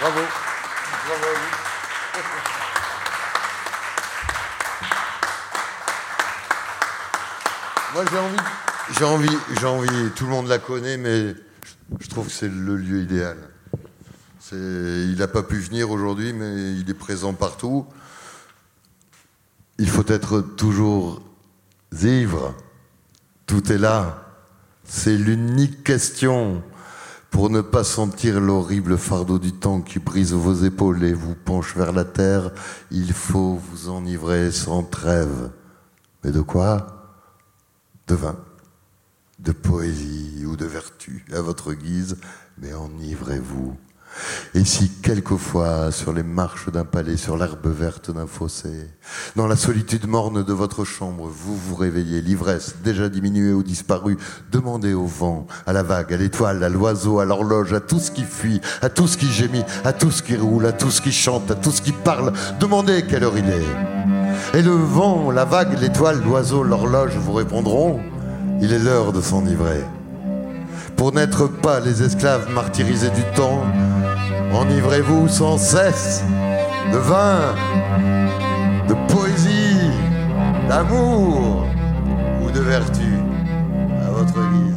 Bravo. Bravo à vous. Moi, j'ai envie, tout le monde la connaît, mais je trouve que c'est le lieu idéal. Il n'a pas pu venir aujourd'hui, mais il est présent partout. Il faut être toujours ivre. Tout est là. C'est l'unique question pour ne pas sentir l'horrible fardeau du temps qui brise vos épaules et vous penche vers la terre. Il faut vous enivrer sans trêve. Mais de quoi ? De vin, de poésie ou de vertu, à votre guise, mais enivrez-vous. Et si quelquefois, sur les marches d'un palais, sur l'herbe verte d'un fossé, dans la solitude morne de votre chambre, vous vous réveillez, l'ivresse déjà diminuée ou disparue, demandez au vent, à la vague, à l'étoile, à l'oiseau, à l'horloge, à tout ce qui fuit, à tout ce qui gémit, à tout ce qui roule, à tout ce qui chante, à tout ce qui parle, demandez quelle heure il est. Et le vent, la vague, l'étoile, l'oiseau, l'horloge vous répondront, il est l'heure de s'enivrer. Pour n'être pas les esclaves martyrisés du temps, enivrez-vous sans cesse de vin, de poésie, d'amour ou de vertu à votre guise.